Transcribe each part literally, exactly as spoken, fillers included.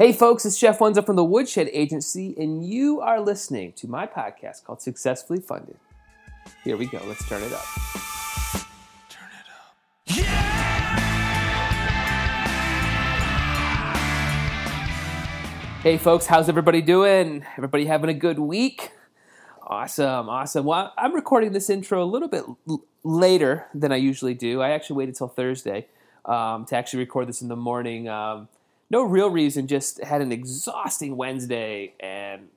Hey folks, it's Chef Wanza from the Woodshed Agency, and you are listening to my podcast called Successfully Funded. Here we go. Let's turn it up. Turn it up. Yeah! Hey folks, how's everybody doing? Everybody having a good week? Awesome, awesome. Well, I'm recording this intro a little bit l- later than I usually do. I actually waited till Thursday um, to actually record this in the morning. Um No real reason, just had an exhausting Wednesday and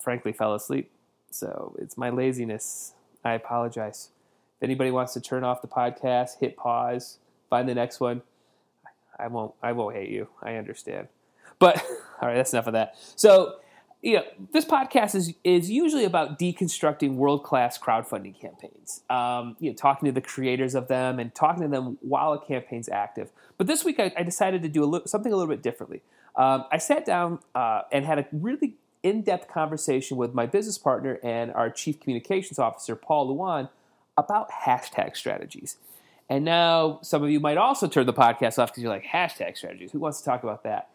frankly fell asleep. So it's my laziness. I apologize. If anybody wants to turn off the podcast, hit pause, find the next one, I won't I won't hate you. I understand. But all right, that's enough of that. So, you know, this podcast is is usually about deconstructing world-class crowdfunding campaigns. Um, you know, talking to the creators of them and talking to them while a campaign's active. But this week I, I decided to do a little, something a little bit differently. Um, I sat down uh, and had a really in-depth conversation with my business partner and our chief communications officer, Paul Luan, about hashtag strategies. And now some of you might also turn the podcast off because you're like, hashtag strategies, who wants to talk about that?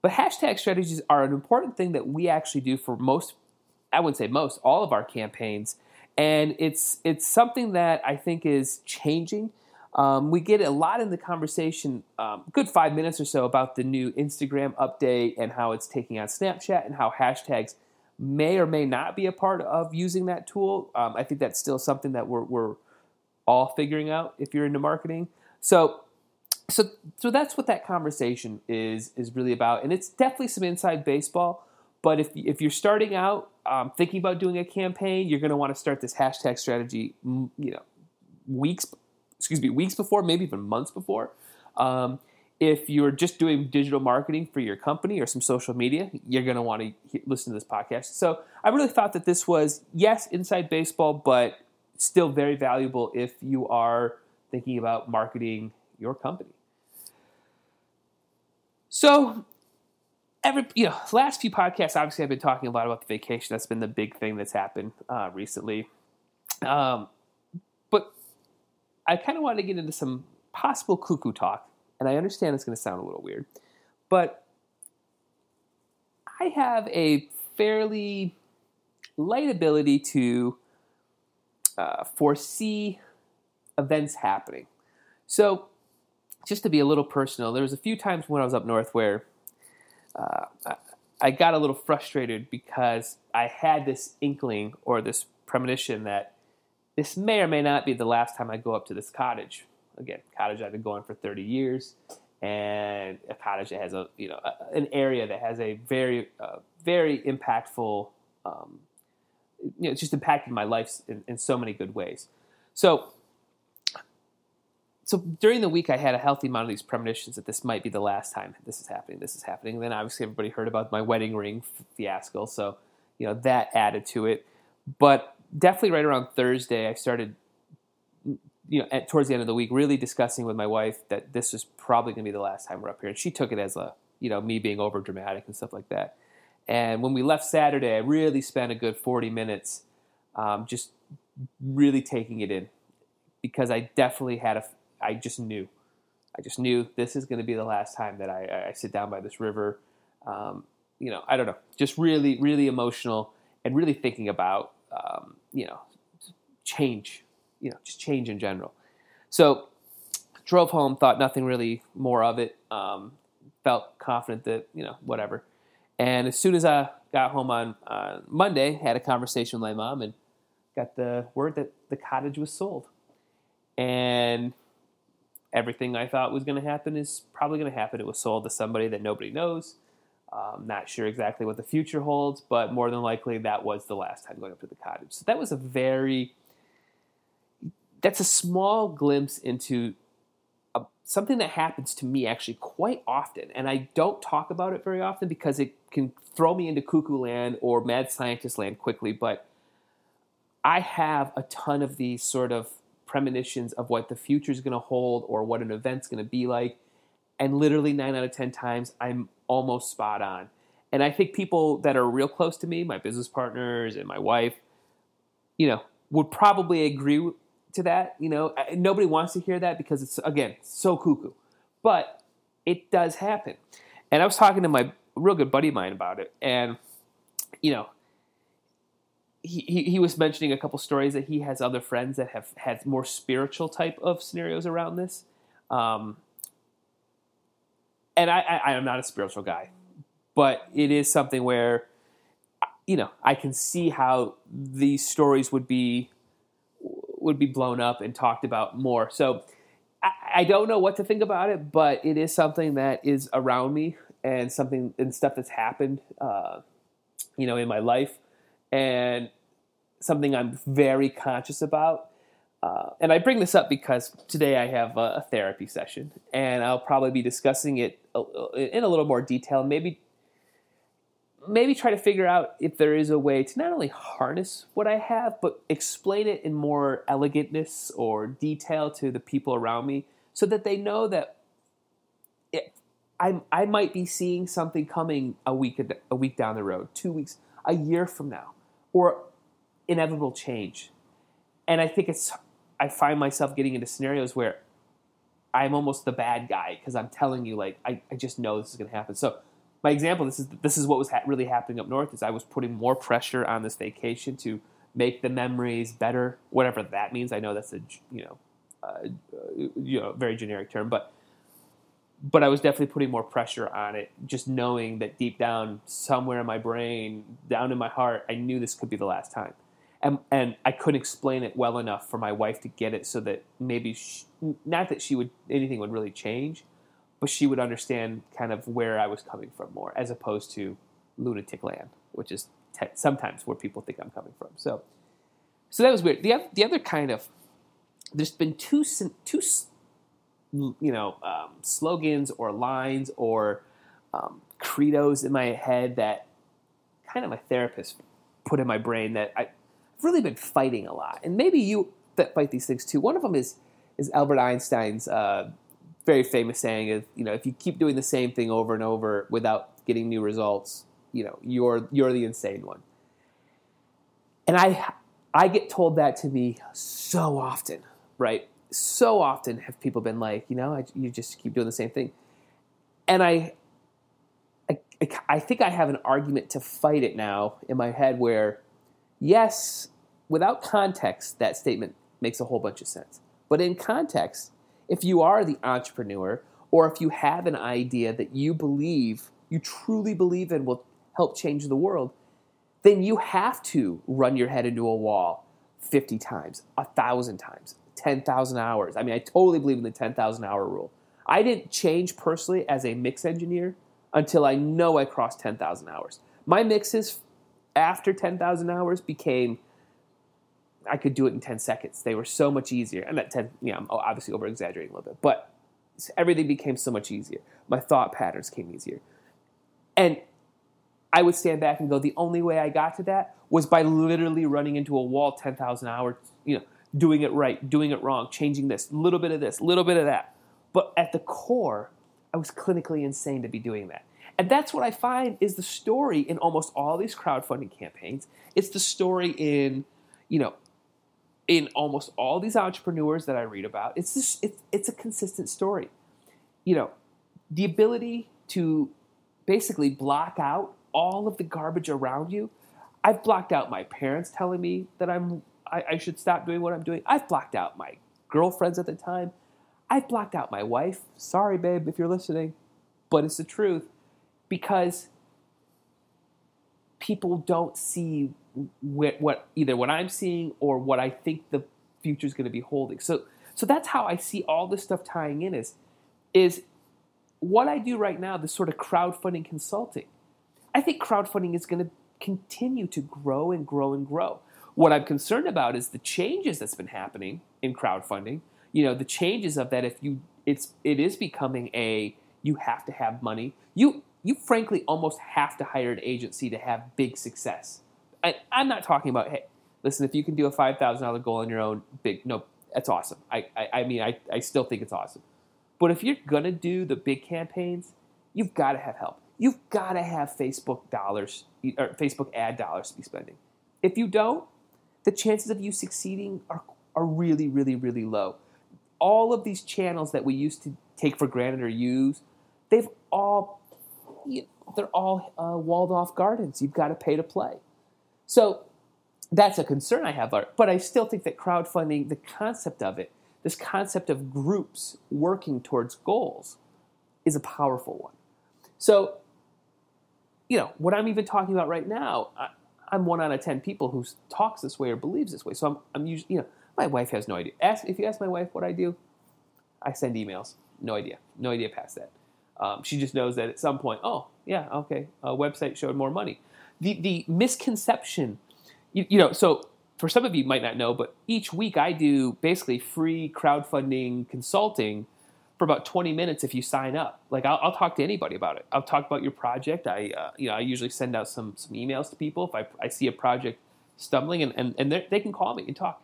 But hashtag strategies are an important thing that we actually do for most, I wouldn't say most, all of our campaigns. And it's it's something that I think is changing. Um, we get a lot in the conversation, um, a good five minutes or so, about the new Instagram update and how it's taking on Snapchat and how hashtags may or may not be a part of using that tool. Um, I think that's still something that we're, we're all figuring out if you're into marketing. So... So, so that's what that conversation is is really about, and it's definitely some inside baseball. But if if you're starting out um, thinking about doing a campaign, you're going to want to start this hashtag strategy, you know, weeks, excuse me, weeks before, maybe even months before. Um, if you're just doing digital marketing for your company or some social media, you're going to want to listen to this podcast. So, I really thought that this was, yes, inside baseball, but still very valuable if you are thinking about marketing your company. So, every you know, last few podcasts, obviously, I've been talking a lot about the vacation. That's been the big thing that's happened uh, recently. Um, but I kind of wanted to get into some possible cuckoo talk, and I understand it's going to sound a little weird, but I have a fairly light ability to uh, foresee events happening. So, just to be a little personal, there was a few times when I was up north where uh, I got a little frustrated because I had this inkling or this premonition that this may or may not be the last time I go up to this cottage. Again, cottage I've been going for thirty years, and a cottage that has a you know a, an area that has a very uh, very impactful, um, you know, it's just impacted my life in, in so many good ways. So. So during the week, I had a healthy amount of these premonitions that this might be the last time this is happening, this is happening. And then obviously everybody heard about my wedding ring fiasco, so you know that added to it. But definitely right around Thursday, I started, you know, at, towards the end of the week, really discussing with my wife that this is probably going to be the last time we're up here. And she took it as a, you know, me being overdramatic and stuff like that. And when we left Saturday, I really spent a good forty minutes um, just really taking it in, because I definitely had a I just knew. I just knew this is going to be the last time that I, I sit down by this river. Um, you know, I don't know. Just really, really emotional and really thinking about, um, you know, change. You know, just change in general. So drove home, thought nothing really more of it. Um, felt confident that, you know, whatever. And as soon as I got home on uh, Monday, had a conversation with my mom and got the word that the cottage was sold. And everything I thought was going to happen is probably going to happen. It was sold to somebody that nobody knows. Um, not sure exactly what the future holds, but more than likely that was the last time going up to the cottage. So that was a very, that's a small glimpse into a, something that happens to me actually quite often. And I don't talk about it very often because it can throw me into cuckoo land or mad scientist land quickly. But I have a ton of these sort of premonitions of what the future is going to hold or what an event's going to be like, and literally nine out of ten times I'm almost spot on. And I think people that are real close to me, my business partners and my wife, you know, would probably agree to that. You know, nobody wants to hear that because it's, again, so cuckoo, but it does happen. And I was talking to my real good buddy of mine about it. And, you know, he, he, he was mentioning a couple stories that he has other friends that have had more spiritual type of scenarios around this. Um, and I, I, I am not a spiritual guy, but it is something where, you know, I can see how these stories would be, would be blown up and talked about more. So I, I don't know what to think about it, but it is something that is around me and something and stuff that's happened, uh, you know, in my life, and something I'm very conscious about. Uh, and I bring this up because today I have a, a therapy session, and I'll probably be discussing it a, in a little more detail. Maybe, maybe try to figure out if there is a way to not only harness what I have, but explain it in more elegantness or detail to the people around me, so that they know that it, I I might be seeing something coming a week a week down the road, two weeks, a year from now, or inevitable change. And I think it's. I find myself getting into scenarios where I'm almost the bad guy because I'm telling you, like, I, I just know this is going to happen. So my example, this is this is what was ha- really happening up north, is I was putting more pressure on this vacation to make the memories better, whatever that means. I know that's a you know, uh, you know, very generic term, but but I was definitely putting more pressure on it, just knowing that deep down, somewhere in my brain, down in my heart, I knew this could be the last time. And, and I couldn't explain it well enough for my wife to get it, so that maybe she, not that she would anything would really change, but she would understand kind of where I was coming from more, as opposed to lunatic land, which is te- sometimes where people think I'm coming from. So, so that was weird. The other, the other kind of, there's been two two you know um, slogans or lines or um, credos in my head that kind of my therapist put in my brain that I. really been fighting a lot, and maybe you fight these things too. One of them is is Albert Einstein's uh, very famous saying is, you know, if you keep doing the same thing over and over without getting new results, you know, you're you're the insane one. And I I get told that to me so often, right? So often have people been like, you know, I, you just keep doing the same thing, and I, I I think I have an argument to fight it now in my head where. Yes, without context, that statement makes a whole bunch of sense. But in context, if you are the entrepreneur, or if you have an idea that you believe, you truly believe in will help change the world, then you have to run your head into a wall fifty times, one thousand times, ten thousand hours. I mean, I totally believe in the ten thousand hour rule. I didn't change personally as a mix engineer until I know I crossed ten thousand hours. My mixes after ten thousand hours became, I could do it in ten seconds. They were so much easier. And at ten, yeah, I'm obviously over exaggerating a little bit, but everything became so much easier. My thought patterns came easier. And I would stand back and go, the only way I got to that was by literally running into a wall ten thousand hours, you know, doing it right, doing it wrong, changing this, little bit of this, little bit of that. But at the core, I was clinically insane to be doing that. And that's what I find is the story in almost all these crowdfunding campaigns. It's the story in, you know, in almost all these entrepreneurs that I read about. It's this, it's, it's a consistent story. You know, the ability to basically block out all of the garbage around you. I've blocked out my parents telling me that I'm I, I should stop doing what I'm doing. I've blocked out my girlfriends at the time. I've blocked out my wife. Sorry, babe, if you're listening, but it's the truth. Because people don't see what, what either what I'm seeing or what I think the future is going to be holding. So, so that's how I see all this stuff tying in. Is is what I do right now, this sort of crowdfunding consulting. I think crowdfunding is going to continue to grow and grow and grow. What I'm concerned about is the changes that's been happening in crowdfunding. You know, the changes of that. If you, it's it is becoming a you have to have money. You You frankly almost have to hire an agency to have big success. I, I'm not talking about, hey, listen, if you can do a five thousand dollars goal on your own, big, no, that's awesome. I, I, I mean, I, I still think it's awesome. But if you're going to do the big campaigns, you've got to have help. You've got to have Facebook dollars or Facebook ad dollars to be spending. If you don't, the chances of you succeeding are are really, really, really low. All of these channels that we used to take for granted or use, they've all they're all uh, walled-off gardens. You've got to pay to play. So that's a concern I have. But I still think that crowdfunding, the concept of it, this concept of groups working towards goals is a powerful one. So, you know, what I'm even talking about right now, I, I'm one out of ten people who talks this way or believes this way. So I'm, I'm usually, you know, my wife has no idea. Ask, if you ask my wife what I do, I send emails. No idea. No idea past that. Um, she just knows that at some point, oh, yeah, okay, a website showed more money. The the misconception, you, you know, so for some of you might not know, but each week I do basically free crowdfunding consulting for about twenty minutes if you sign up. Like I'll, I'll talk to anybody about it. I'll talk about your project. I uh, you know I usually send out some some emails to people if I, I see a project stumbling, and, and, and they can call me and talk.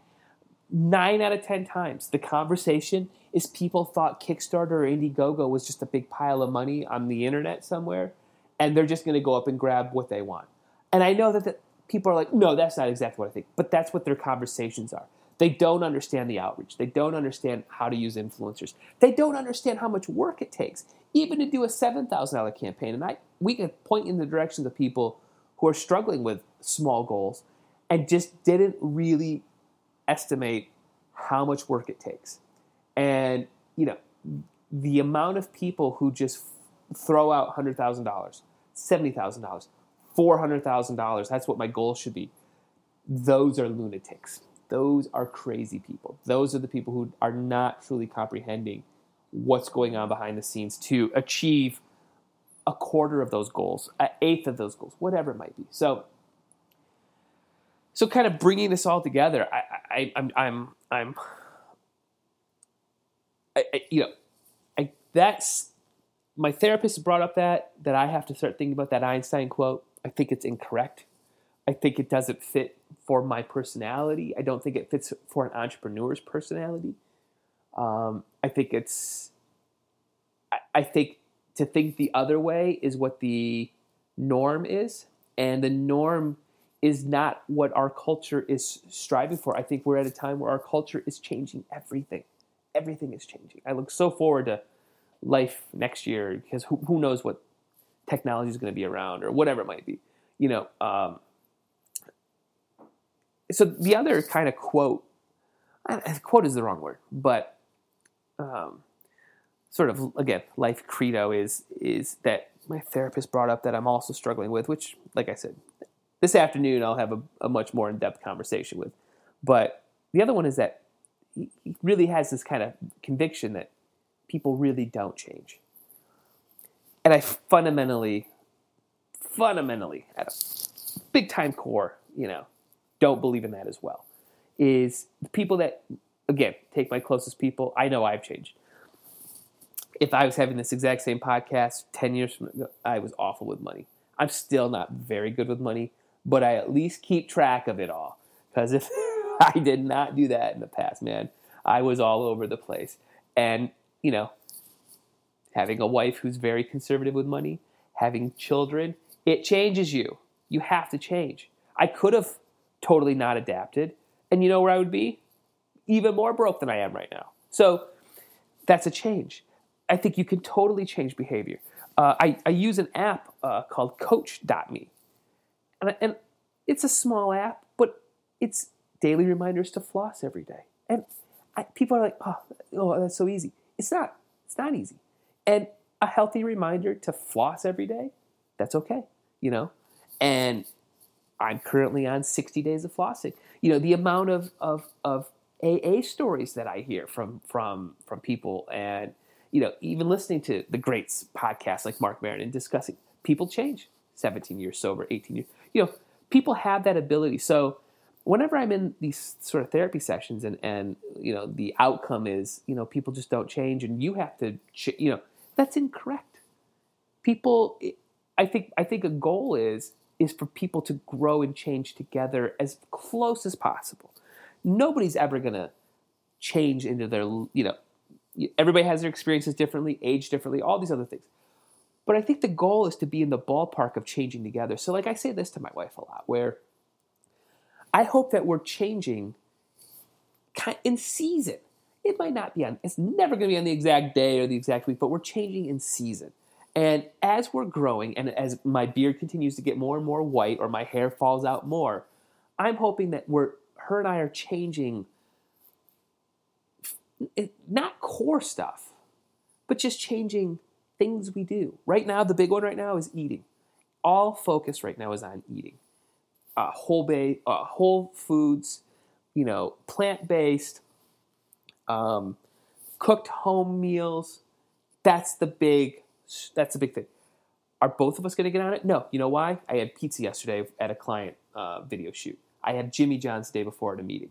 Nine out of ten times, the conversation is people thought Kickstarter or Indiegogo was just a big pile of money on the internet somewhere, and they're just going to go up and grab what they want. And I know that the, people are like, no, that's not exactly what I think, but that's what their conversations are. They don't understand the outreach. They don't understand how to use influencers. They don't understand how much work it takes, even to do a seven thousand dollars campaign. And I, we can point in the direction of people who are struggling with small goals and just didn't really estimate how much work it takes. And, you know, the amount of people who just f- throw out one hundred thousand dollars, seventy thousand dollars, four hundred thousand dollars, that's what my goal should be. Those are lunatics. Those are crazy people. Those are the people who are not truly comprehending what's going on behind the scenes to achieve a quarter of those goals, an eighth of those goals, whatever it might be. So, so kind of bringing this all together, I, I, I'm, I'm, I'm, I, I, you know, I, that's my therapist brought up that that I have to start thinking about that Einstein quote. I think it's incorrect. I think it doesn't fit for my personality. I don't think it fits for an entrepreneur's personality. Um, I think it's, I, I think to think the other way is what the norm is, and the norm is not what our culture is striving for. I think we're at a time where our culture is changing everything. Everything is changing. I look so forward to life next year because who, who knows what technology is going to be around or whatever it might be, you know, um, so the other kind of quote, quote is the wrong word, but um, sort of, again, life credo is is that my therapist brought up that I'm also struggling with, which, like I said, this afternoon I'll have a, a much more in-depth conversation with. But the other one is that he really has this kind of conviction that people really don't change. And I fundamentally, fundamentally, at a big-time core, you know, don't believe in that as well, is the people that, again, take my closest people, I know I've changed. If I was having this exact same podcast ten years from ago, I was awful with money. I'm still not very good with money, but I at least keep track of it all. Because if I did not do that in the past, man, I was all over the place. And, you know, having a wife who's very conservative with money, having children, it changes you. You have to change. I could have totally not adapted, and you know where I would be? Even more broke than I am right now. So that's a change. I think you can totally change behavior. Uh, I, I use an app uh, called Coach dot me, and, I, and it's a small app, but it's daily reminders to floss every day. And I, people are like, oh, oh, that's so easy. It's not. It's not easy. And a healthy reminder to floss every day, that's okay, you know, and I'm currently on sixty days of flossing. You know, the amount of, of, of A A stories that I hear from, from, from people, and, you know, even listening to the greats podcasts like Mark Maron and discussing, people change. seventeen years sober, eighteen years. You know, people have that ability. So whenever I'm in these sort of therapy sessions and, and you know, the outcome is, you know, people just don't change and you have to, ch- you know, that's incorrect. People, I think, I think a goal is, is for people to grow and change together as close as possible. Nobody's ever going to change into their, you know, everybody has their experiences differently, age differently, all these other things. But I think the goal is to be in the ballpark of changing together. So like I say this to my wife a lot, where I hope that we're changing in season. It might not be on, it's never going to be on the exact day or the exact week, but we're changing in season. And as we're growing and as my beard continues to get more and more white or my hair falls out more, I'm hoping that we're, her and I are changing not core stuff, but just changing things we do. Right now, the big one right now is eating. All focus right now is on eating. Uh, whole, ba- uh, whole foods, you know, plant-based, um, cooked home meals. That's the big That's the big thing. Are both of us going to get on it? No. You know why? I had pizza yesterday at a client uh, video shoot. I had Jimmy John's the day before at a meeting.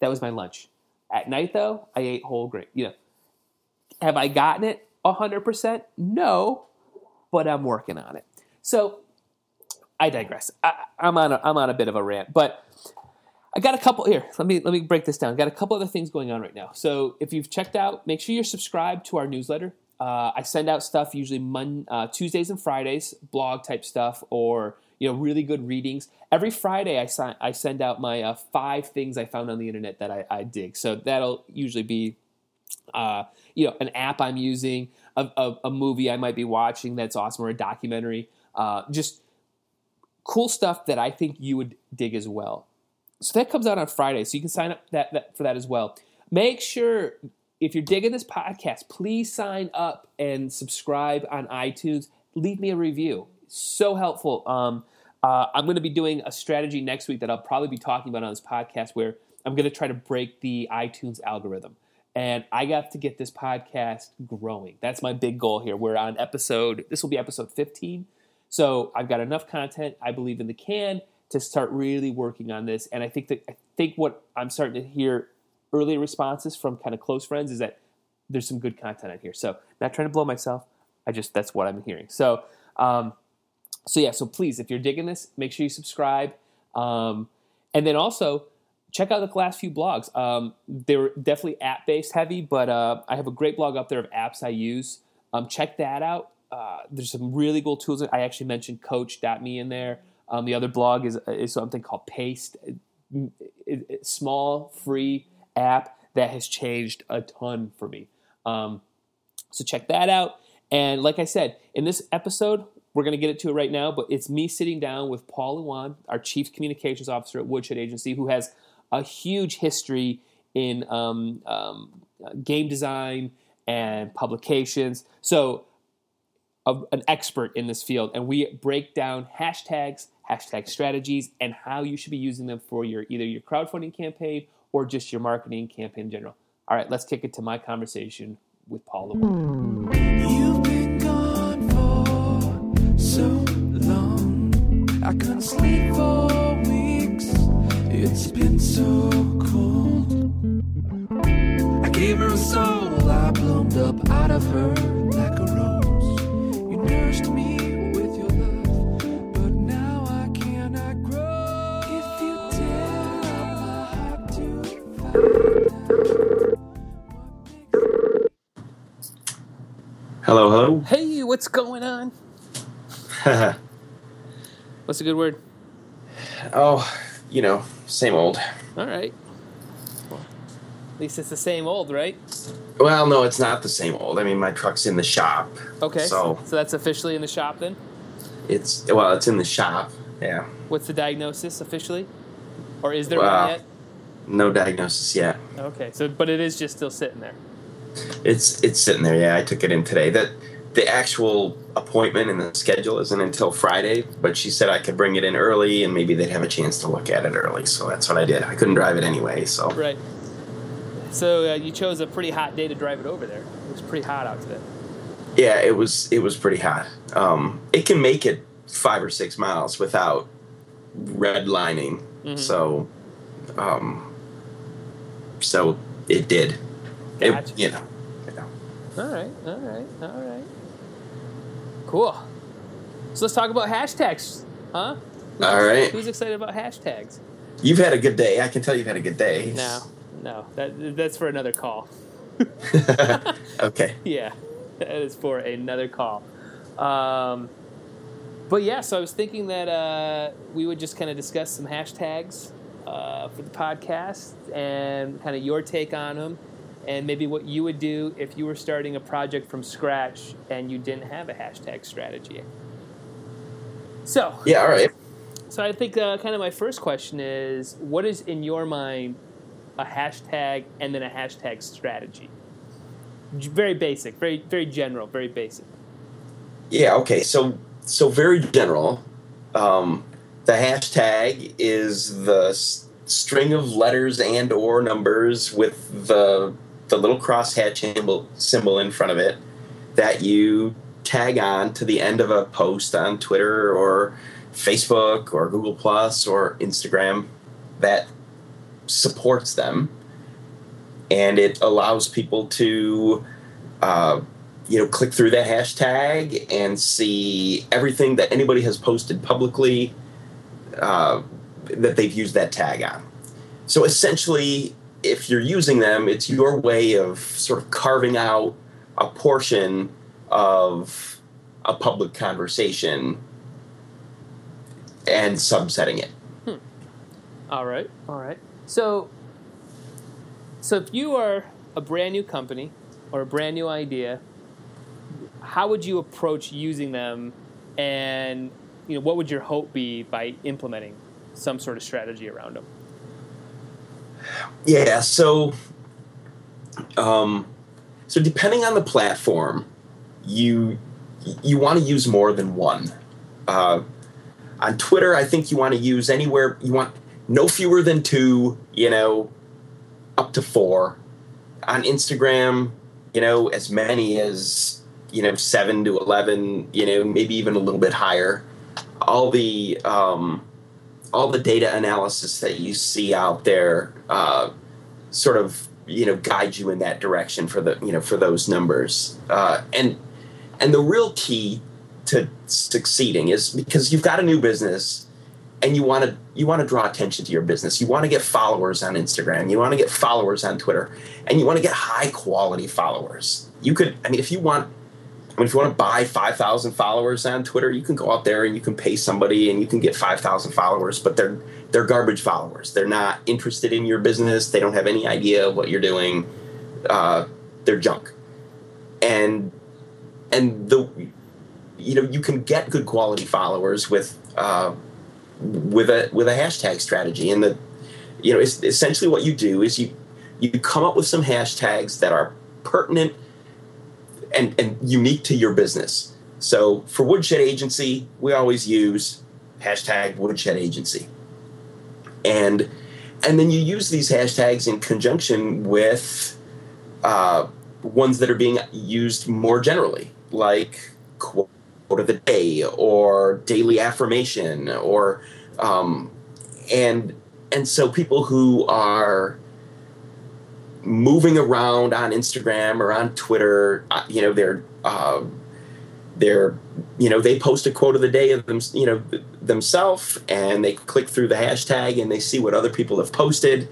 That was my lunch. At night, though, I ate whole grain. You know, have I gotten it one hundred percent? No, but I'm working on it. So I digress. I, I'm on a, I'm on a bit of a rant, but I got a couple here. Let me let me break this down. Got a couple other things going on right now. So if you've checked out, make sure you're subscribed to our newsletter. Uh, I send out stuff usually Mon- uh, Tuesdays and Fridays, blog type stuff, or you know, really good readings. Every Friday, I si- I send out my uh, five things I found on the internet that I, I dig. So that'll usually be, uh, you know, an app I'm using, a, a, a movie I might be watching that's awesome, or a documentary, uh, just cool stuff that I think you would dig as well. So that comes out on Friday, so you can sign up that, that for that as well. Make sure. If you're digging this podcast, please sign up and subscribe on iTunes. Leave me a review. So helpful. Um, uh, I'm going to be doing a strategy next week that I'll probably be talking about on this podcast where I'm going to try to break the iTunes algorithm. And I got to get this podcast growing. That's my big goal here. We're on episode, this will be episode fifteen. So I've got enough content, I believe, in the can to start really working on this. And I think that I think what I'm starting to hear early responses from kind of close friends is that there's some good content on here. So not trying to blow myself. I just, that's what I'm hearing. So, um, so yeah, so please, if you're digging this, make sure you subscribe. Um, and then also check out the last few blogs. Um, they were definitely app based heavy, but, uh, I have a great blog up there of apps I use. Um, check that out. Uh, there's some really cool tools. I actually mentioned Coach dot me in there. Um, the other blog is, is something called Paste. It, it, it's small, free app that has changed a ton for me. Um, so check that out. And like I said, in this episode, we're going to get it to it right now, but it's me sitting down with Paul Luan, our Chief Communications Officer at Woodshed Agency, who has a huge history in um, um, game design and publications. So a, an expert in this field. And we break down hashtags, hashtag strategies, and how you should be using them for your either your crowdfunding campaign or just your marketing campaign in general. All right, let's kick it to my conversation with Paul Luan. You've been gone for so long. I couldn't sleep for weeks. It's been so cold. I gave her a soul. I bloomed up out of her like a rose. You nourished me with your love, but now I cannot grow. Hello, hello. Hey, what's going on? What's a good word? Oh, you know, same old. All right. Well, at least it's the same old, right? Well, no, it's not the same old. I mean, my truck's in the shop. Okay. So, so that's officially in the shop then? It's well, it's in the shop. Yeah. What's the diagnosis officially? Or is there well, one yet? No diagnosis yet. Okay, so but it is just still sitting there. It's it's sitting there. Yeah, I took it in today. That the actual appointment and the schedule isn't until Friday, but she said I could bring it in early and maybe they'd have a chance to look at it early. So that's what I did. I couldn't drive it anyway. So right. So uh, you chose a pretty hot day to drive it over there. It was pretty hot out today. Yeah, it was. It was pretty hot. Um, it can make it five or six miles without redlining. Mm-hmm. So. Um, So it did. Gotcha. It, you know, you know. All right, all right, all right. Cool. So let's talk about hashtags, huh? Who's all right. Who's excited about hashtags? You've had a good day. I can tell you've had a good day. No, no. That, that's for another call. Okay. Yeah, that is for another call. Um, but, yeah, so I was thinking that uh, we would just kind of discuss some hashtags. Uh, for the podcast and kind of your take on them and maybe what you would do if you were starting a project from scratch and you didn't have a hashtag strategy. So yeah, all right. So I think uh, kind of my first question is, what is in your mind a hashtag and then a hashtag strategy? Very basic, very very general, very basic. Yeah. Okay. So so very general. Um, the hashtag is the s- string of letters and or numbers with the the little crosshatch symbol symbol in front of it that you tag on to the end of a post on Twitter or Facebook or Google Plus or Instagram that supports them, and it allows people to uh, you know click through that hashtag and see everything that anybody has posted publicly uh, that they've used that tag on. So essentially, if you're using them, it's your way of sort of carving out a portion of a public conversation and subsetting it. Hmm. All right, all right. So, so if you are a brand new company or a brand new idea, how would you approach using them, and you know what would your hope be by implementing some sort of strategy around them? Yeah. So, um, so depending on the platform, you you want to use more than one. Uh, on Twitter, I think you want to use anywhere you want. No fewer than two, you know, up to four. On Instagram, you know, as many as, you know, seven to eleven, you know, maybe even a little bit higher. All the um, all the data analysis that you see out there uh, sort of, you know, guide you in that direction for the, you know, for those numbers. Uh, and and the real key to succeeding is because you've got a new business. And you want to you want to draw attention to your business. You want to get followers on Instagram. You want to get followers on Twitter, and you want to get high quality followers. You could, I mean, if you want, I mean, if you want to buy five thousand followers on Twitter, you can go out there and you can pay somebody and you can get five thousand followers. But they're they're garbage followers. They're not interested in your business. They don't have any idea what you're doing. Uh, they're junk. And and the you know you can get good quality followers with. Uh, with a with a hashtag strategy. And the you know it's essentially what you do is you you come up with some hashtags that are pertinent and and unique to your business. So for Woodshed Agency, we always use hashtag Woodshed Agency, and and then you use these hashtags in conjunction with uh, ones that are being used more generally, like quote of the day or daily affirmation or um and and so people who are moving around on Instagram or on Twitter, you know they're uh, they're you know they post a quote of the day of them you know themselves, and they click through the hashtag and they see what other people have posted.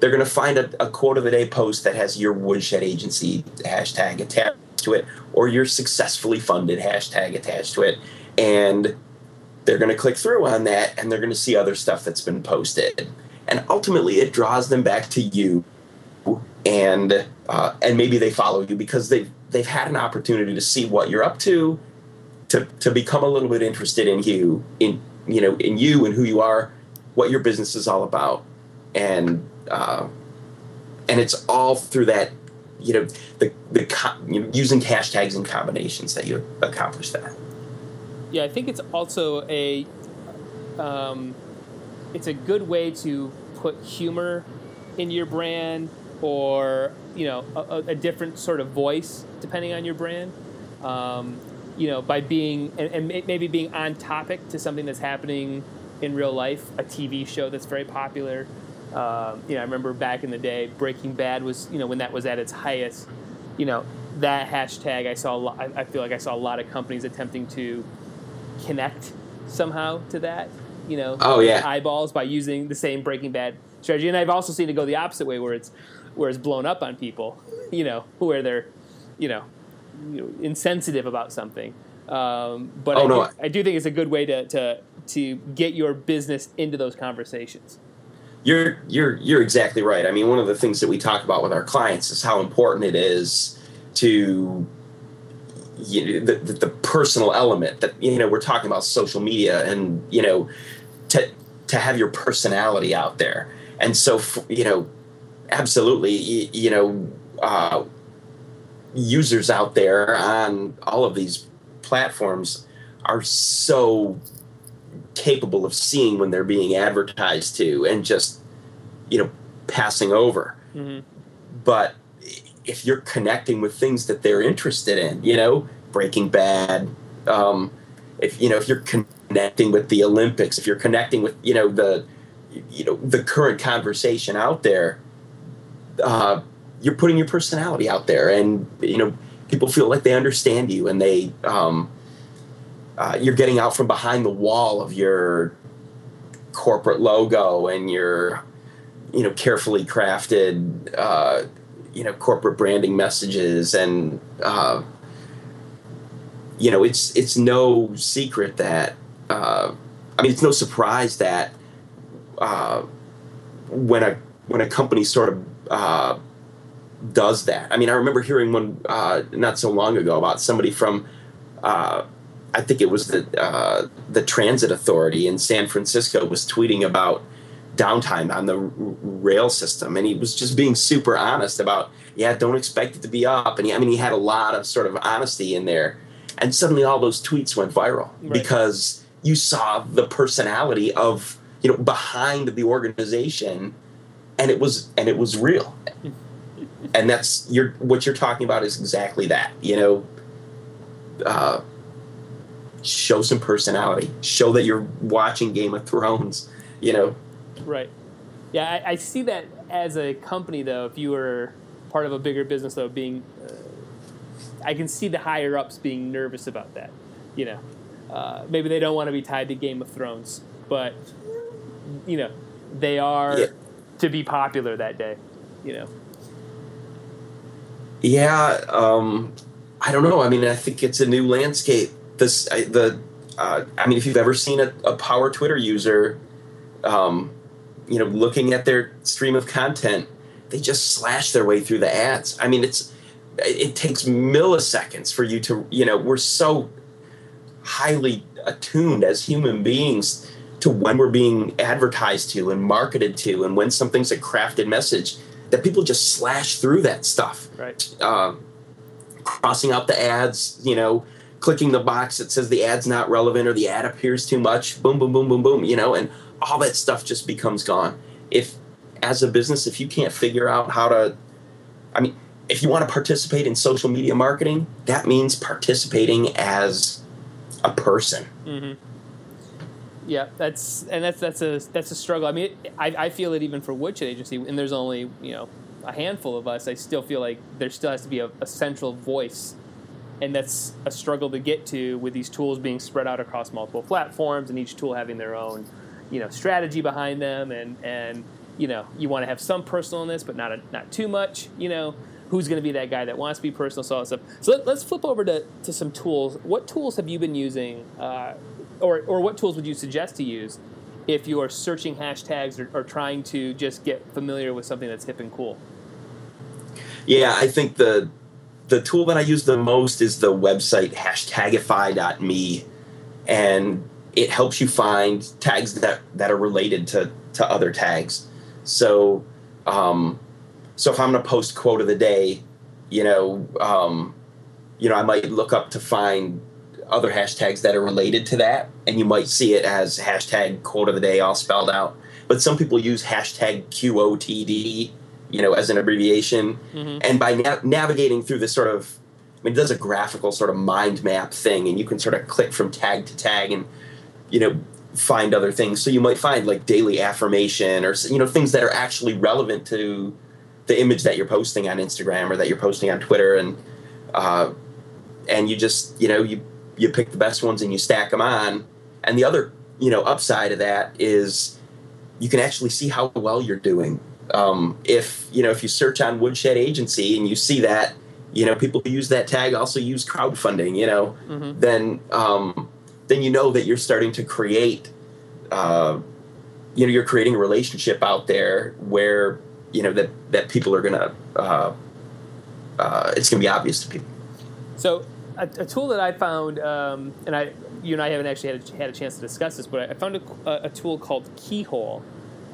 They're going to find a, a quote of the day post that has your Woodshed Agency hashtag attached to it, or your Successfully Funded hashtag attached to it, and they're going to click through on that, and they're going to see other stuff that's been posted, and ultimately it draws them back to you, and uh, and maybe they follow you because they've they've had an opportunity to see what you're up to, to to become a little bit interested in you, in you know in you and who you are, what your business is all about, and uh, and it's all through that. You know, the the you know, using hashtags and combinations that you accomplish that. Yeah, I think it's also a um, it's a good way to put humor in your brand, or you know, a, a different sort of voice depending on your brand. Um, you know, by being and, and maybe being on topic to something that's happening in real life, a T V show that's very popular. Um, you know, I remember back in the day, Breaking Bad was, you know, when that was at its highest, you know, that hashtag, I saw a lot, I feel like I saw a lot of companies attempting to connect somehow to that, you know, oh, yeah. eyeballs by using the same Breaking Bad strategy. And I've also seen it go the opposite way where it's, where it's blown up on people, you know, where they're, you know, you know insensitive about something. Um, but oh, I, no. do, I do think it's a good way to, to, to get your business into those conversations. You're you're you're exactly right. I mean, one of the things that we talk about with our clients is how important it is to you know, the, the the personal element that you know we're talking about social media and you know to to have your personality out there. And so you know, absolutely, you, you know, uh, users out there on all of these platforms are so capable of seeing when they're being advertised to and just, you know, passing over. Mm-hmm. But if you're connecting with things that they're interested in, you know, Breaking Bad, um, if, you know, if you're connecting with the Olympics, if you're connecting with, you know, the, you know, the current conversation out there, uh, you're putting your personality out there and, you know, people feel like they understand you and they, um, Uh, you're getting out from behind the wall of your corporate logo and your, you know, carefully crafted, uh, you know, corporate branding messages. And, uh, you know, it's it's no secret that, uh, I mean, it's no surprise that uh, when a when a company sort of uh, does that. I mean, I remember hearing one uh, not so long ago about somebody from uh I think it was the uh, the transit authority in San Francisco was tweeting about downtime on the r- rail system, and he was just being super honest about, yeah, don't expect it to be up. And he, I mean, he had a lot of sort of honesty in there, and suddenly all those tweets went viral right. because you saw the personality of you know behind the organization, and it was and it was real, and that's you're what you're talking about is exactly that, you know. Uh, Show some personality. Show that you're watching Game of Thrones, you know. Right. Yeah, I, I see that as a company, though, if you were part of a bigger business, though, being... Uh, I can see the higher-ups being nervous about that, you know. Uh, maybe they don't want to be tied to Game of Thrones, but, you know, they are yeah. to be popular that day, you know. Yeah, um, I don't know. I mean, I think it's a new landscape. This, I, the, uh, I mean, if you've ever seen a, a power Twitter user, um, you know, looking at their stream of content, they just slash their way through the ads. I mean, it's it, it takes milliseconds for you to, you know, we're so highly attuned as human beings to when we're being advertised to and marketed to, and when something's a crafted message that people just slash through that stuff. Right. Uh, crossing out the ads, you know. Clicking the box that says the ad's not relevant or the ad appears too much, boom, boom, boom, boom, boom, you know, and all that stuff just becomes gone. If, as a business, if you can't figure out how to, I mean, if you want to participate in social media marketing, that means participating as a person. Mm-hmm. Yeah, that's, and that's, that's a, that's a struggle. I mean, it, I, I feel it even for Woodshed Agency, and there's only, you know, a handful of us. I still feel like there still has to be a, a central voice. And that's a struggle to get to with these tools being spread out across multiple platforms and each tool having their own, you know, strategy behind them. And, and you know, you want to have some personal in this, but not a, not too much. You know, who's going to be that guy that wants to be personal, so all that stuff. So let, let's flip over to, to some tools. What tools have you been using uh, or, or what tools would you suggest to use if you are searching hashtags or, or trying to just get familiar with something that's hip and cool? Yeah, I think the... The tool that I use the most is the website Hashtagify dot me, and it helps you find tags that, that are related to, to other tags. So, um, so if I'm going to post quote of the day, you know, um, you know, I might look up to find other hashtags that are related to that, and you might see it as hashtag quote of the day all spelled out. But some people use hashtag Q O T D. You know, as an abbreviation. Mm-hmm. And by na- navigating through this sort of, I mean, it does a graphical sort of mind map thing, and you can sort of click from tag to tag and, you know, find other things. So you might find like daily affirmation or, you know, things that are actually relevant to the image that you're posting on Instagram or that you're posting on Twitter. And, uh, and you just, you know, you, you pick the best ones and you stack them on. And the other, you know, upside of that is you can actually see how well you're doing. Um, if, you know, if you search on Woodshed Agency and you see that, you know, people who use that tag also use crowdfunding, you know, mm-hmm. then, um, then you know that you're starting to create, uh, you know, you're creating a relationship out there where, you know, that, that people are going to, uh, uh, it's going to be obvious to people. So a, a tool that I found, um, and I, you and I haven't actually had a, had a chance to discuss this, but I found a, a tool called Keyhole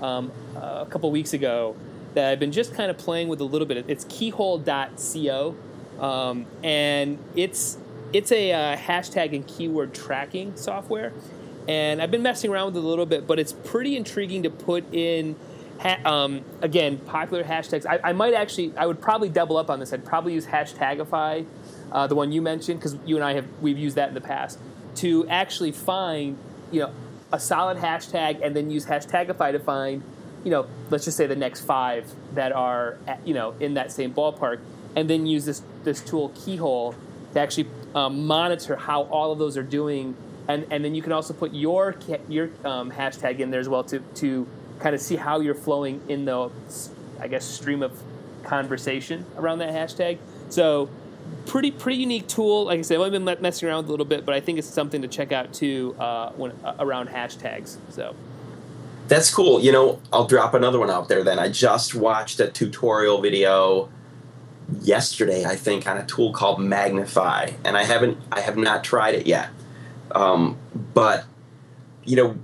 um, a couple weeks ago that I've been just kind of playing with a little bit. It's keyhole dot co, um, and it's it's a uh, hashtag and keyword tracking software. And I've been messing around with it a little bit, but it's pretty intriguing to put in, ha- um, again, popular hashtags. I, I might actually, I would probably double up on this. I'd probably use Hashtagify, uh, the one you mentioned, because you and I have, we've used that in the past, to actually find, you know, a solid hashtag and then use Hashtagify to find, you know, let's just say the next five that are, you know, in that same ballpark, and then use this, this tool, Keyhole, to actually um, monitor how all of those are doing. And and then you can also put your your um, hashtag in there as well to, to kind of see how you're flowing in the, I guess, stream of conversation around that hashtag. So pretty pretty unique tool. Like I said, I've only been messing around with it a little bit, but I think it's something to check out too uh, when, uh, around hashtags. So that's cool. You know, I'll drop another one out there then. I just watched a tutorial video yesterday, I think, on a tool called Magnify, and I haven't I have not tried it yet. Um, but, you know,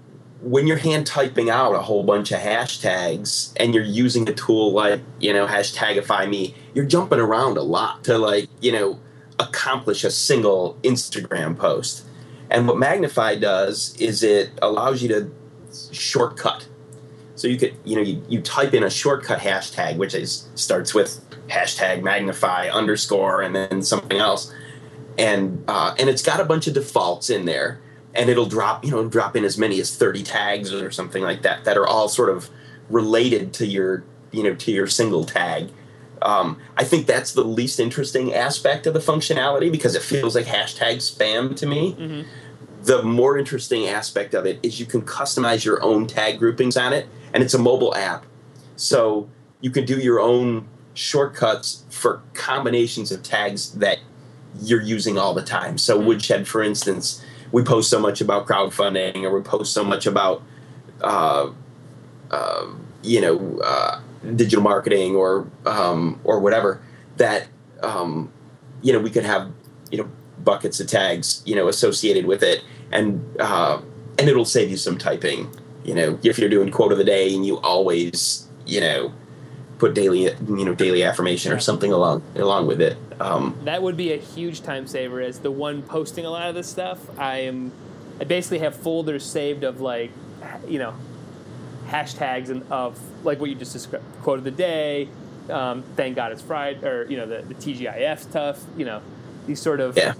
when you're hand typing out a whole bunch of hashtags and you're using a tool like, you know, Hashtagify Me, you're jumping around a lot to, like, you know, accomplish a single Instagram post. And what Magnify does is it allows you to shortcut. So you could, you know, you, you type in a shortcut hashtag, which is starts with hashtag magnify underscore and then something else. And uh, and it's got a bunch of defaults in there, and it'll drop, you know, drop in as many as thirty tags or something like that that are all sort of related to your, you know, to your single tag. Um, I think that's the least interesting aspect of the functionality because it feels like hashtag spam to me. Mm-hmm. The more interesting aspect of it is you can customize your own tag groupings on it, and it's a mobile app, so you can do your own shortcuts for combinations of tags that you're using all the time. So Woodshed, for instance, we post so much about crowdfunding, or we post so much about, uh, uh, you know, uh, digital marketing or um, or whatever, that, um, you know, we could have, you know, buckets of tags, you know, associated with it. And uh, and it'll save you some typing, you know, if you're doing quote of the day and you always, you know, put daily, you know, daily affirmation or something along along with it. Um, that would be a huge time saver. As the one posting a lot of this stuff, I am, I basically have folders saved of, like, you know, hashtags and of like what you just described, quote of the day, um, thank God it's Friday, or, you know, the, the T G I F stuff, you know, these sort of, yeah.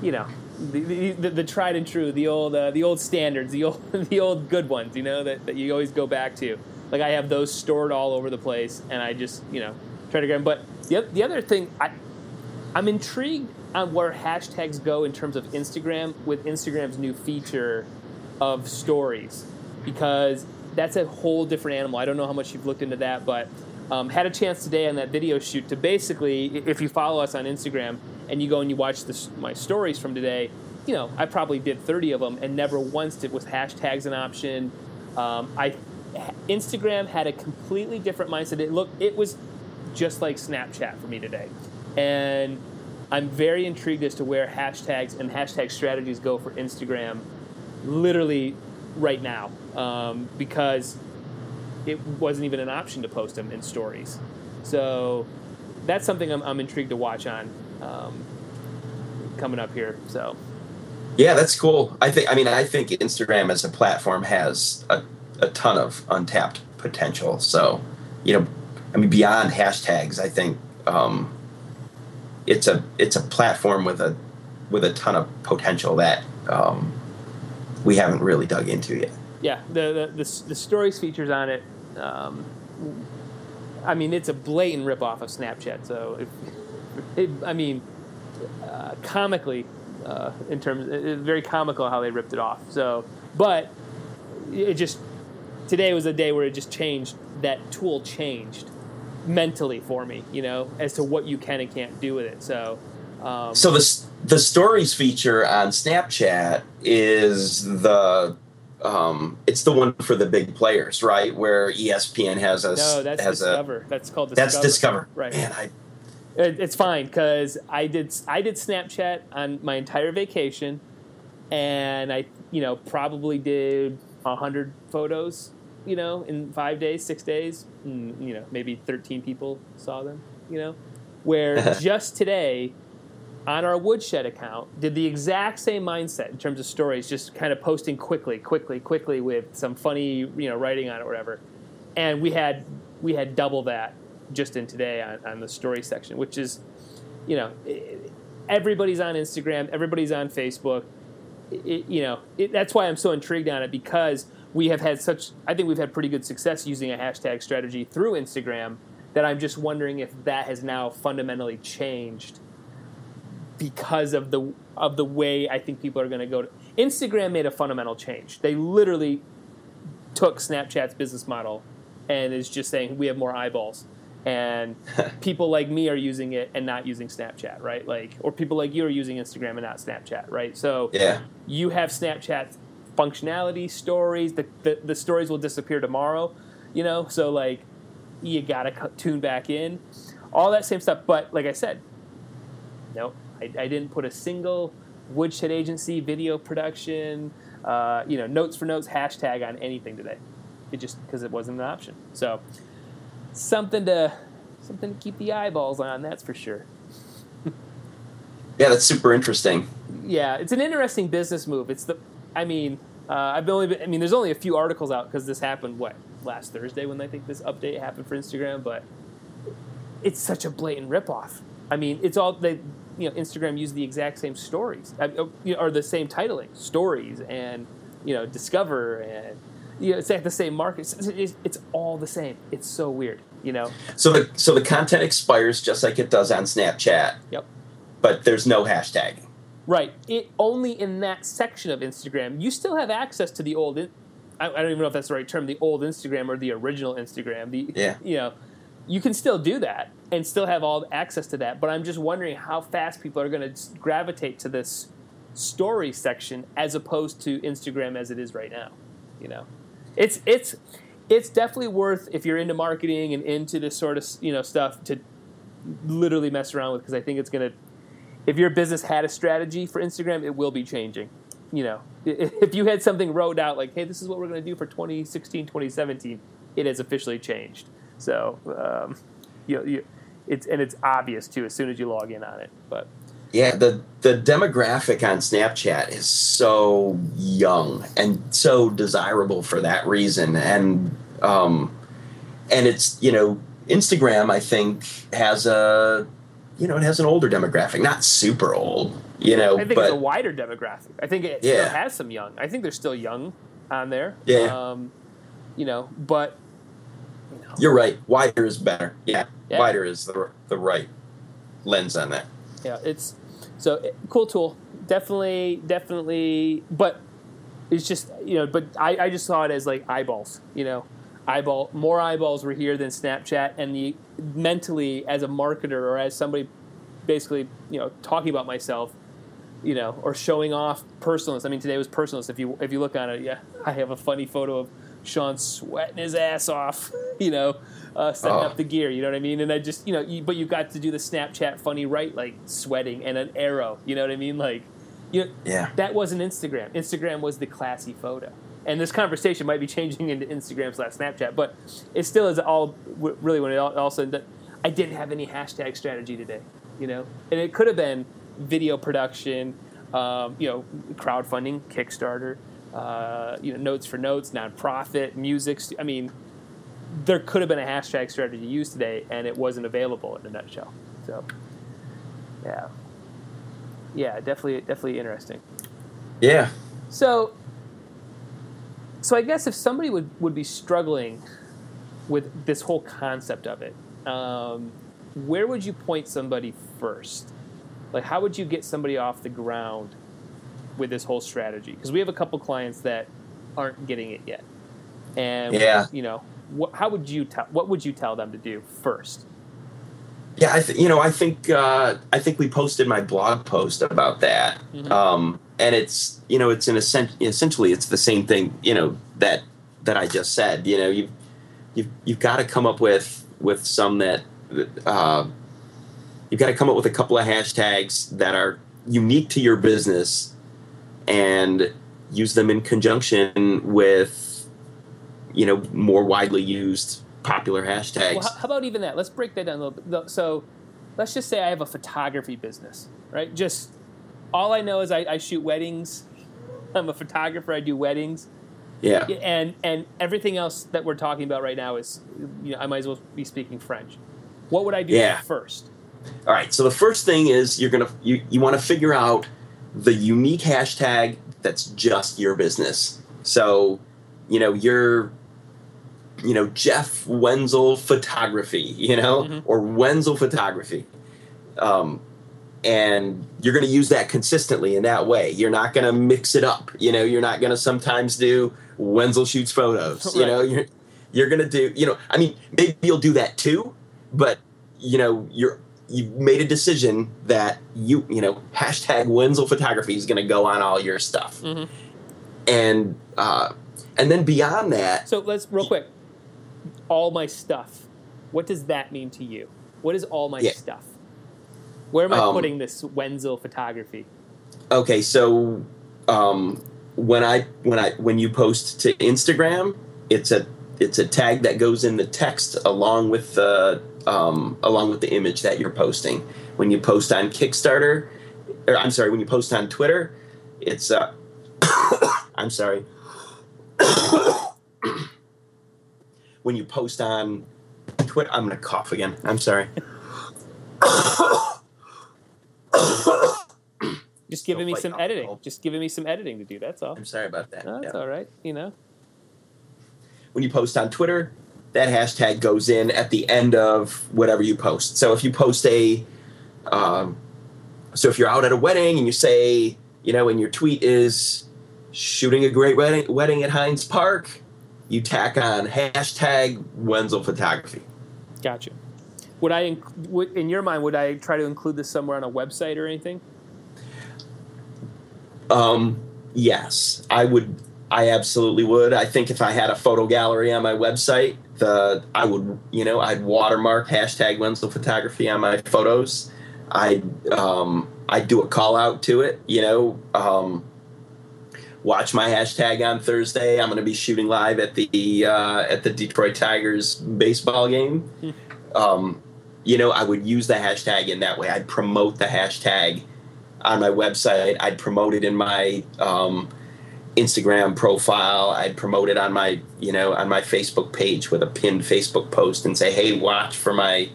you know, the, the the tried and true, the old uh, the old standards, the old the old good ones, you know, that, that you always go back to. Like, I have those stored all over the place, and I just, you know, try to grab them. But the, the other thing, I, I'm intrigued on where hashtags go in terms of Instagram with Instagram's new feature of stories, because that's a whole different animal. I don't know how much you've looked into that, but um, had a chance today on that video shoot to basically, if you follow us on Instagram and you go and you watch the, my stories from today, you know, I probably did thirty of them, and never once did was hashtags an option. Um, I Instagram had a completely different mindset. It looked, it was just like Snapchat for me today. And I'm very intrigued as to where hashtags and hashtag strategies go for Instagram literally right now, um, because it wasn't even an option to post them in stories. So that's something I'm, I'm intrigued to watch on um, coming up here. So yeah, that's cool. I think, I mean, I think Instagram as a platform has a a ton of untapped potential. So, you know, I mean, beyond hashtags, I think um, it's a it's a platform with a with a ton of potential that um, we haven't really dug into yet. Yeah, the the the, the stories features on it. Um, I mean, it's a blatant ripoff of Snapchat. So, it, it, I mean, uh, comically, uh, in terms, it's very comical how they ripped it off. So, but it just today was a day where it just changed. That tool changed mentally for me, you know, as to what you can and can't do with it. So, um, so the the stories feature on Snapchat is the um, it's the one for the big players, right? Where E S P N has a no, that's has Discover. A, that's called Discover. That's Discover, right? Man, I, it, it's fine because I did I did Snapchat on my entire vacation, and I you know probably did a hundred photos, you know, in five days, six days, and, you know, maybe thirteen people saw them, you know, where just today. On our Woodshed account, did the exact same mindset in terms of stories, just kind of posting quickly, quickly, quickly with some funny, you know, writing on it or whatever. And we had we had double that just in today on, on the story section, which is, you know, everybody's on Instagram, everybody's on Facebook. It, you know, it, that's why I'm so intrigued on it, because we have had such, I think we've had pretty good success using a hashtag strategy through Instagram, that I'm just wondering if that has now fundamentally changed because of the of the way I think people are going to go to. Instagram made a fundamental change. They literally took Snapchat's business model and is just saying we have more eyeballs, and people like me are using it and not using Snapchat, right? Like, or people like you are using Instagram and not Snapchat, right? So yeah. You have Snapchat's functionality, stories. The, the the stories will disappear tomorrow, you know. So like, you gotta tune back in, all that same stuff. But like I said, nope. I, I didn't put a single Woodshed Agency video production, uh, you know, notes for notes hashtag on anything today. It just because it wasn't an option. So something to something to keep the eyeballs on, that's for sure. Yeah, that's super interesting. Yeah, it's an interesting business move. It's the, I mean, uh, I've only been, I mean, there's only a few articles out because this happened what last Thursday when I think this update happened for Instagram, but it's such a blatant ripoff. I mean, it's all they. You know, Instagram used the exact same stories, or the same titling, stories, and you know, discover, and you know, it's at the same market. It's, it's all the same. It's so weird, you know. So the so the content expires just like it does on Snapchat. Yep. But there's no hashtagging. Right. It only in that section of Instagram. You still have access to the old. I, I don't even know if that's the right term. The old Instagram or the original Instagram. The yeah. You know. You can still do that and still have all access to that, but I'm just wondering how fast people are going to gravitate to this story section as opposed to Instagram as it is right now. You know, it's it's it's definitely worth, if you're into marketing and into this sort of, you know, stuff, to literally mess around with, because I think it's going to. If your business had a strategy for Instagram, it will be changing. You know, if you had something wrote out like, "Hey, this is what we're going to do for twenty sixteen, twenty seventeen," it has officially changed. So, um, you, you, it's and it's obvious too as soon as you log in on it. But yeah, the the demographic on Snapchat is so young and so desirable for that reason. And um, and it's, you know, Instagram I think has a you know it has an older demographic, not super old. You know, I think but, it's a wider demographic. I think it yeah. still has some young. I think they're still young on there. Yeah. Um, you know, but. You're right. Wider is better. Yeah. yeah. Wider is the the right lens on that. Yeah, it's so it, cool tool. Definitely, definitely. But it's just, you know, but I, I just saw it as like eyeballs, you know, eyeball, more eyeballs were here than Snapchat. And the mentally, as a marketer or as somebody basically, you know, talking about myself, you know, or showing off personalness. I mean, today was personalness. If you, if you look on it, yeah, I have a funny photo of Sean sweating his ass off, you know, uh, setting oh. up the gear, you know what I mean? And I just, you know, you, but you got to do the Snapchat funny, right? Like sweating and an arrow, you know what I mean? Like, you know, yeah. That wasn't Instagram. Instagram was the classy photo. And this conversation might be changing into Instagram slash Snapchat, but it still is all really when it all, all said, I didn't have any hashtag strategy today, you know? And it could have been video production, um, you know, crowdfunding, Kickstarter, Uh, you know, notes for notes, nonprofit, music. St- I mean, there could have been a hashtag strategy used today, and it wasn't available in a nutshell. So, yeah, yeah, definitely, definitely interesting. Yeah. So, so I guess if somebody would, would be struggling with this whole concept of it, um, where would you point somebody first? Like, how would you get somebody off the ground with this whole strategy? Because we have a couple clients that aren't getting it yet, and yeah. you know, what, how would you tell? What would you tell them to do first? Yeah, I th- you know, I think uh, I think we posted my blog post about that, mm-hmm. um, And it's, you know, it's an essent- essentially it's the same thing, you know, that that I just said. You know, you've you've, you've got to come up with with some that uh, you've got to come up with a couple of hashtags that are unique to your business and use them in conjunction with, you know, more widely used popular hashtags. Well, how about even that? Let's break that down a little bit. So let's just say I have a photography business, right? Just all I know is I, I shoot weddings. I'm a photographer. I do weddings. Yeah. And and everything else that we're talking about right now is, you know, I might as well be speaking French. What would I do yeah. first? All right. So the first thing is you're gonna you, you want to figure out the unique hashtag that's just your business. So, you know, you're, you know, Jeff Wenzel photography, you know, mm-hmm. or Wenzel photography. Um, and you're going to use that consistently in that way. You're not going to mix it up. You know, you're not going to sometimes do Wenzel shoots photos, right. you know, you're, you're going to do, you know, I mean, maybe you'll do that too, but you know, you're, you've made a decision that you, you know, hashtag Wenzel photography is going to go on all your stuff. Mm-hmm. And, uh, and then beyond that. So let's real quick. All my stuff. What does that mean to you? What is all my yeah. stuff? Where am I um, putting this Wenzel photography? Okay, so um, when I when I when you post to Instagram, it's a it's a tag that goes in the text along with the um, along with the image that you're posting. When you post on Kickstarter, or I'm sorry, when you post on Twitter, it's uh, I'm sorry. When you post on Twitter, I'm going to cough again. I'm sorry. Just giving me some editing. Off. Just giving me some editing to do. That's all. I'm sorry about that. No, that's yeah. all right. You know, when you post on Twitter, that hashtag goes in at the end of whatever you post. So if you post a, um, so if you're out at a wedding and you say, you know, and your tweet is shooting a great wedding, wedding at Hines Park, you tack on hashtag Wenzel photography. Gotcha. Would I, would, in your mind, would I try to include this somewhere on a website or anything? Um, yes, I would. I absolutely would. I think if I had a photo gallery on my website, the I would, you know, I'd watermark hashtag Wenzel photography on my photos. I um, I'd do a call out to it, you know. Um, Watch my hashtag on Thursday. I'm going to be shooting live at the uh, at the Detroit Tigers baseball game. Mm. Um, you know, I would use the hashtag in that way. I'd promote the hashtag on my website. I'd promote it in my um, Instagram profile. I'd promote it on my you know on my Facebook page with a pinned Facebook post and say, "Hey, watch for my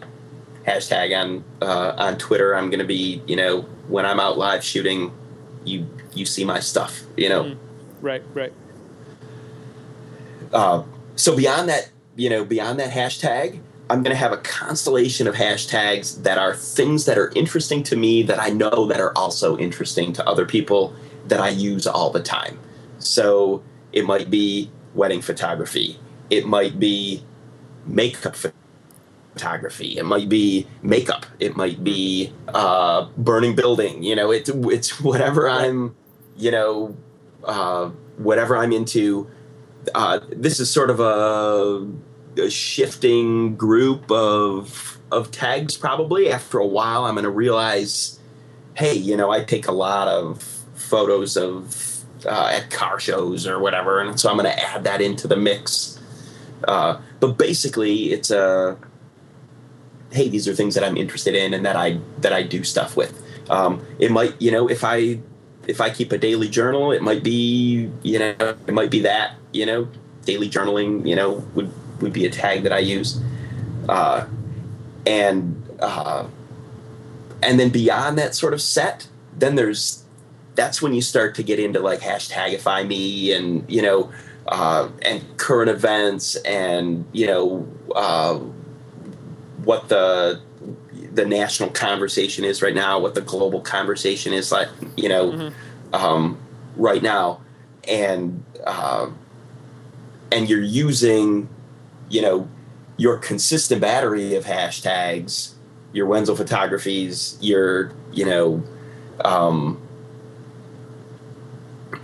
hashtag on uh, on Twitter. I'm going to be you know when I'm out live shooting." You you see my stuff, you know. Mm, right, right. Uh, so beyond that, you know, beyond that hashtag, I'm going to have a constellation of hashtags that are things that are interesting to me that I know that are also interesting to other people that I use all the time. So it might be wedding photography. It might be makeup photography. Photography. It might be makeup. It might be uh, burning building. You know, it's it's whatever I'm, you know, uh, whatever I'm into. Uh, this is sort of a, a shifting group of of tags. Probably after a while, I'm going to realize, hey, you know, I take a lot of photos of uh, at car shows or whatever, and so I'm going to add that into the mix. Uh, but basically, it's a hey, these are things that I'm interested in and that I that I do stuff with. Um, it might, you know, if I if I keep a daily journal, it might be, you know, it might be that, you know, daily journaling, you know, would, would be a tag that I use. Uh, and uh, and then beyond that sort of set, then there's that's when you start to get into like Hashtagify dot me and, you know, uh, and current events and, you know, uh, what the the national conversation is right now, what the global conversation is like, you know, mm-hmm. um, right now, and uh, and you're using, you know, your consistent battery of hashtags, your Wenzel photographies, your you know, um,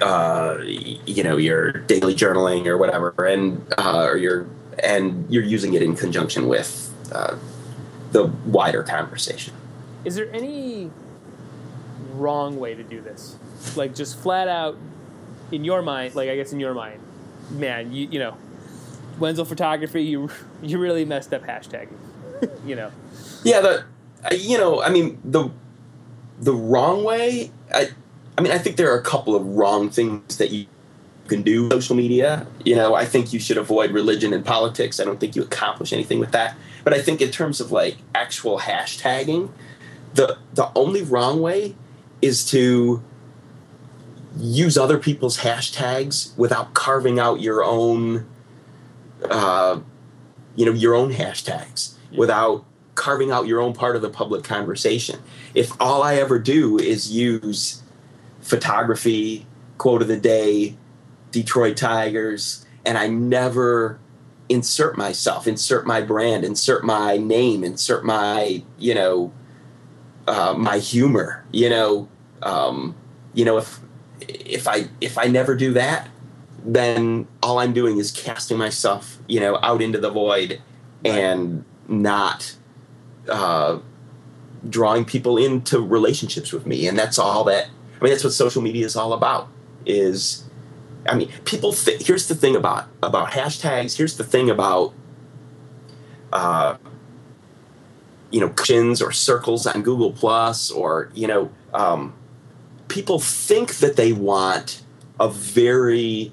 uh, you know, your daily journaling or whatever, and uh, or your and you're using it in conjunction with uh, the wider conversation. Is there any wrong way to do this? Like, just flat out in your mind, like I guess in your mind, man, you you know, Wenzel Photography, you you really messed up hashtagging, you know. Yeah, the you know, I mean the the wrong way. I I mean, I think there are a couple of wrong things that you can do with social media. You know, I think you should avoid religion and politics. I don't think you accomplish anything with that. But I think in terms of like actual hashtagging, the the only wrong way is to use other people's hashtags without carving out your own, uh, you know, your own hashtags, yeah. without carving out your own part of the public conversation. If all I ever do is use photography, quote of the day, Detroit Tigers, and I never insert myself, insert my brand, insert my name, insert my, you know, uh, my humor, you know, um, you know, if, if I, if I never do that, then all I'm doing is casting myself, you know, out into the void, right. and not, uh, drawing people into relationships with me. And that's all that, I mean, that's what social media is all about, is, I mean, people think, here's the thing about, about hashtags. Here's the thing about, uh, you know, cushions or circles on Google Plus, or, you know, um, people think that they want a very,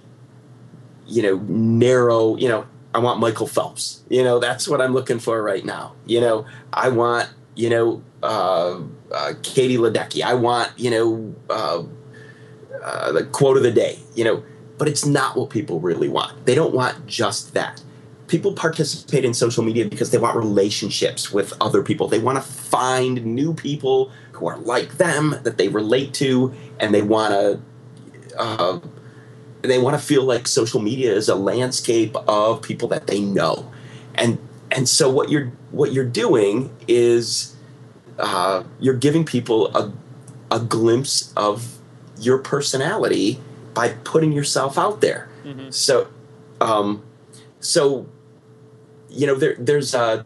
you know, narrow, you know, I want Michael Phelps. You know, that's what I'm looking for right now. You know, I want, you know, uh, uh, Katie Ledecky. I want, you know, uh, uh, the quote of the day, you know, but it's not what people really want. They don't want just that. People participate in social media because they want relationships with other people. They want to find new people who are like them, that they relate to, and they want to uh, they want to feel like social media is a landscape of people that they know, and and so what you're what you're doing is uh, you're giving people a a glimpse of your personality by putting yourself out there. Mm-hmm. So, um, so you know there there's a.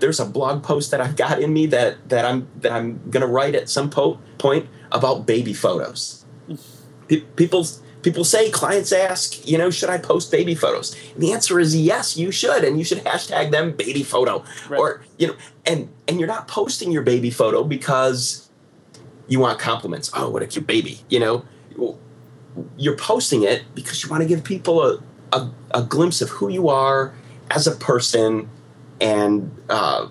There's a blog post that I've got in me that, that I'm that I'm gonna write at some po- point about baby photos. P- people people say, clients ask, you know, should I post baby photos? And the answer is yes, you should, and you should hashtag them baby photo, right. or you know, and and you're not posting your baby photo because you want compliments. Oh, what a cute baby! You know, you're posting it because you want to give people a, a a glimpse of who you are as a person. And uh,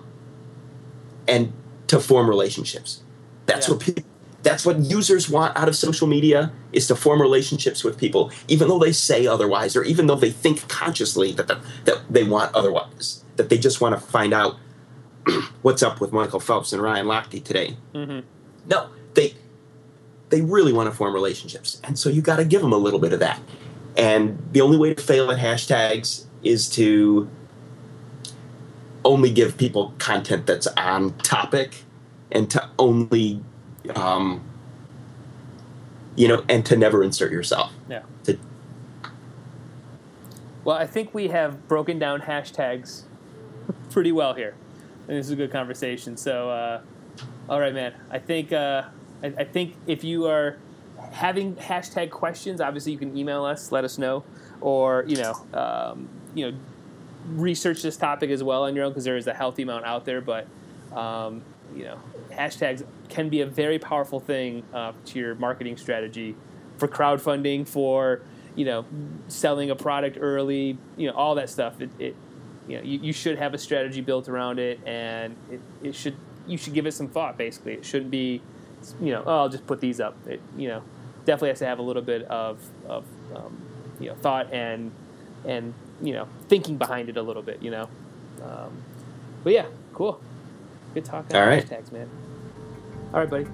and to form relationships. That's yeah. what people, that's what users want out of social media, is to form relationships with people, even though they say otherwise, or even though they think consciously that the, that they want otherwise, that they just want to find out what's up with Michael Phelps and Ryan Lochte today. Mm-hmm. No, they they really want to form relationships, and so you got to give them a little bit of that. And the only way to fail at hashtags is to only give people content that's on topic, and to only, um, you know, and to never insert yourself. Yeah. To- well, I think we have broken down hashtags pretty well here, and this is a good conversation. So, uh, all right, man. I think uh, I, I think if you are having hashtag questions, obviously you can email us, let us know, or you know, um, you know. research this topic as well on your own, because there is a healthy amount out there. But um, you know, hashtags can be a very powerful thing uh, to your marketing strategy, for crowdfunding, for you know, selling a product early, you know, all that stuff. It, it you know, you, you should have a strategy built around it, and it, it should you should give it some thought. Basically, it shouldn't be, you know, oh, I'll just put these up. It, you know, definitely has to have a little bit of of um, you know, thought and and. you know, thinking behind it a little bit, you know. Um, but, yeah, cool. Good talking about right. hashtags, man. All right, buddy.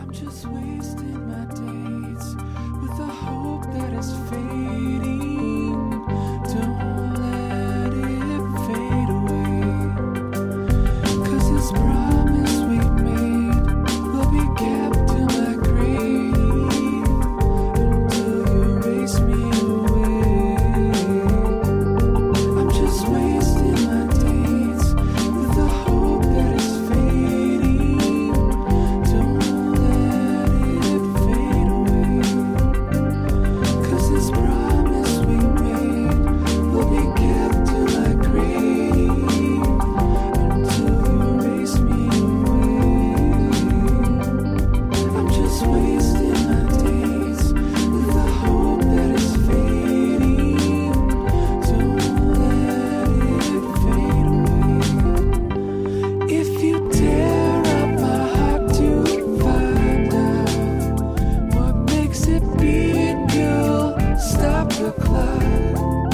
I'm just wasting my days with the hope that is fading. Don't let it fade away. Because this promise we made will be kept in my grave. club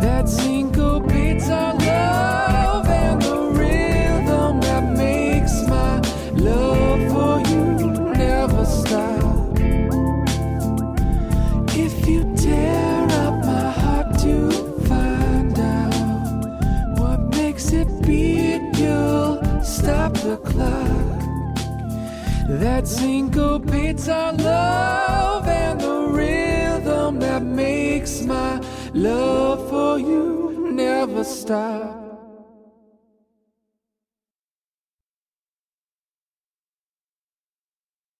that syncopates our love and the rhythm that makes my love for you never stop. If you tear up my heart to find out what makes it beat, you'll stop the clock that syncopates our love and the rhythm that makes my love for you never stop.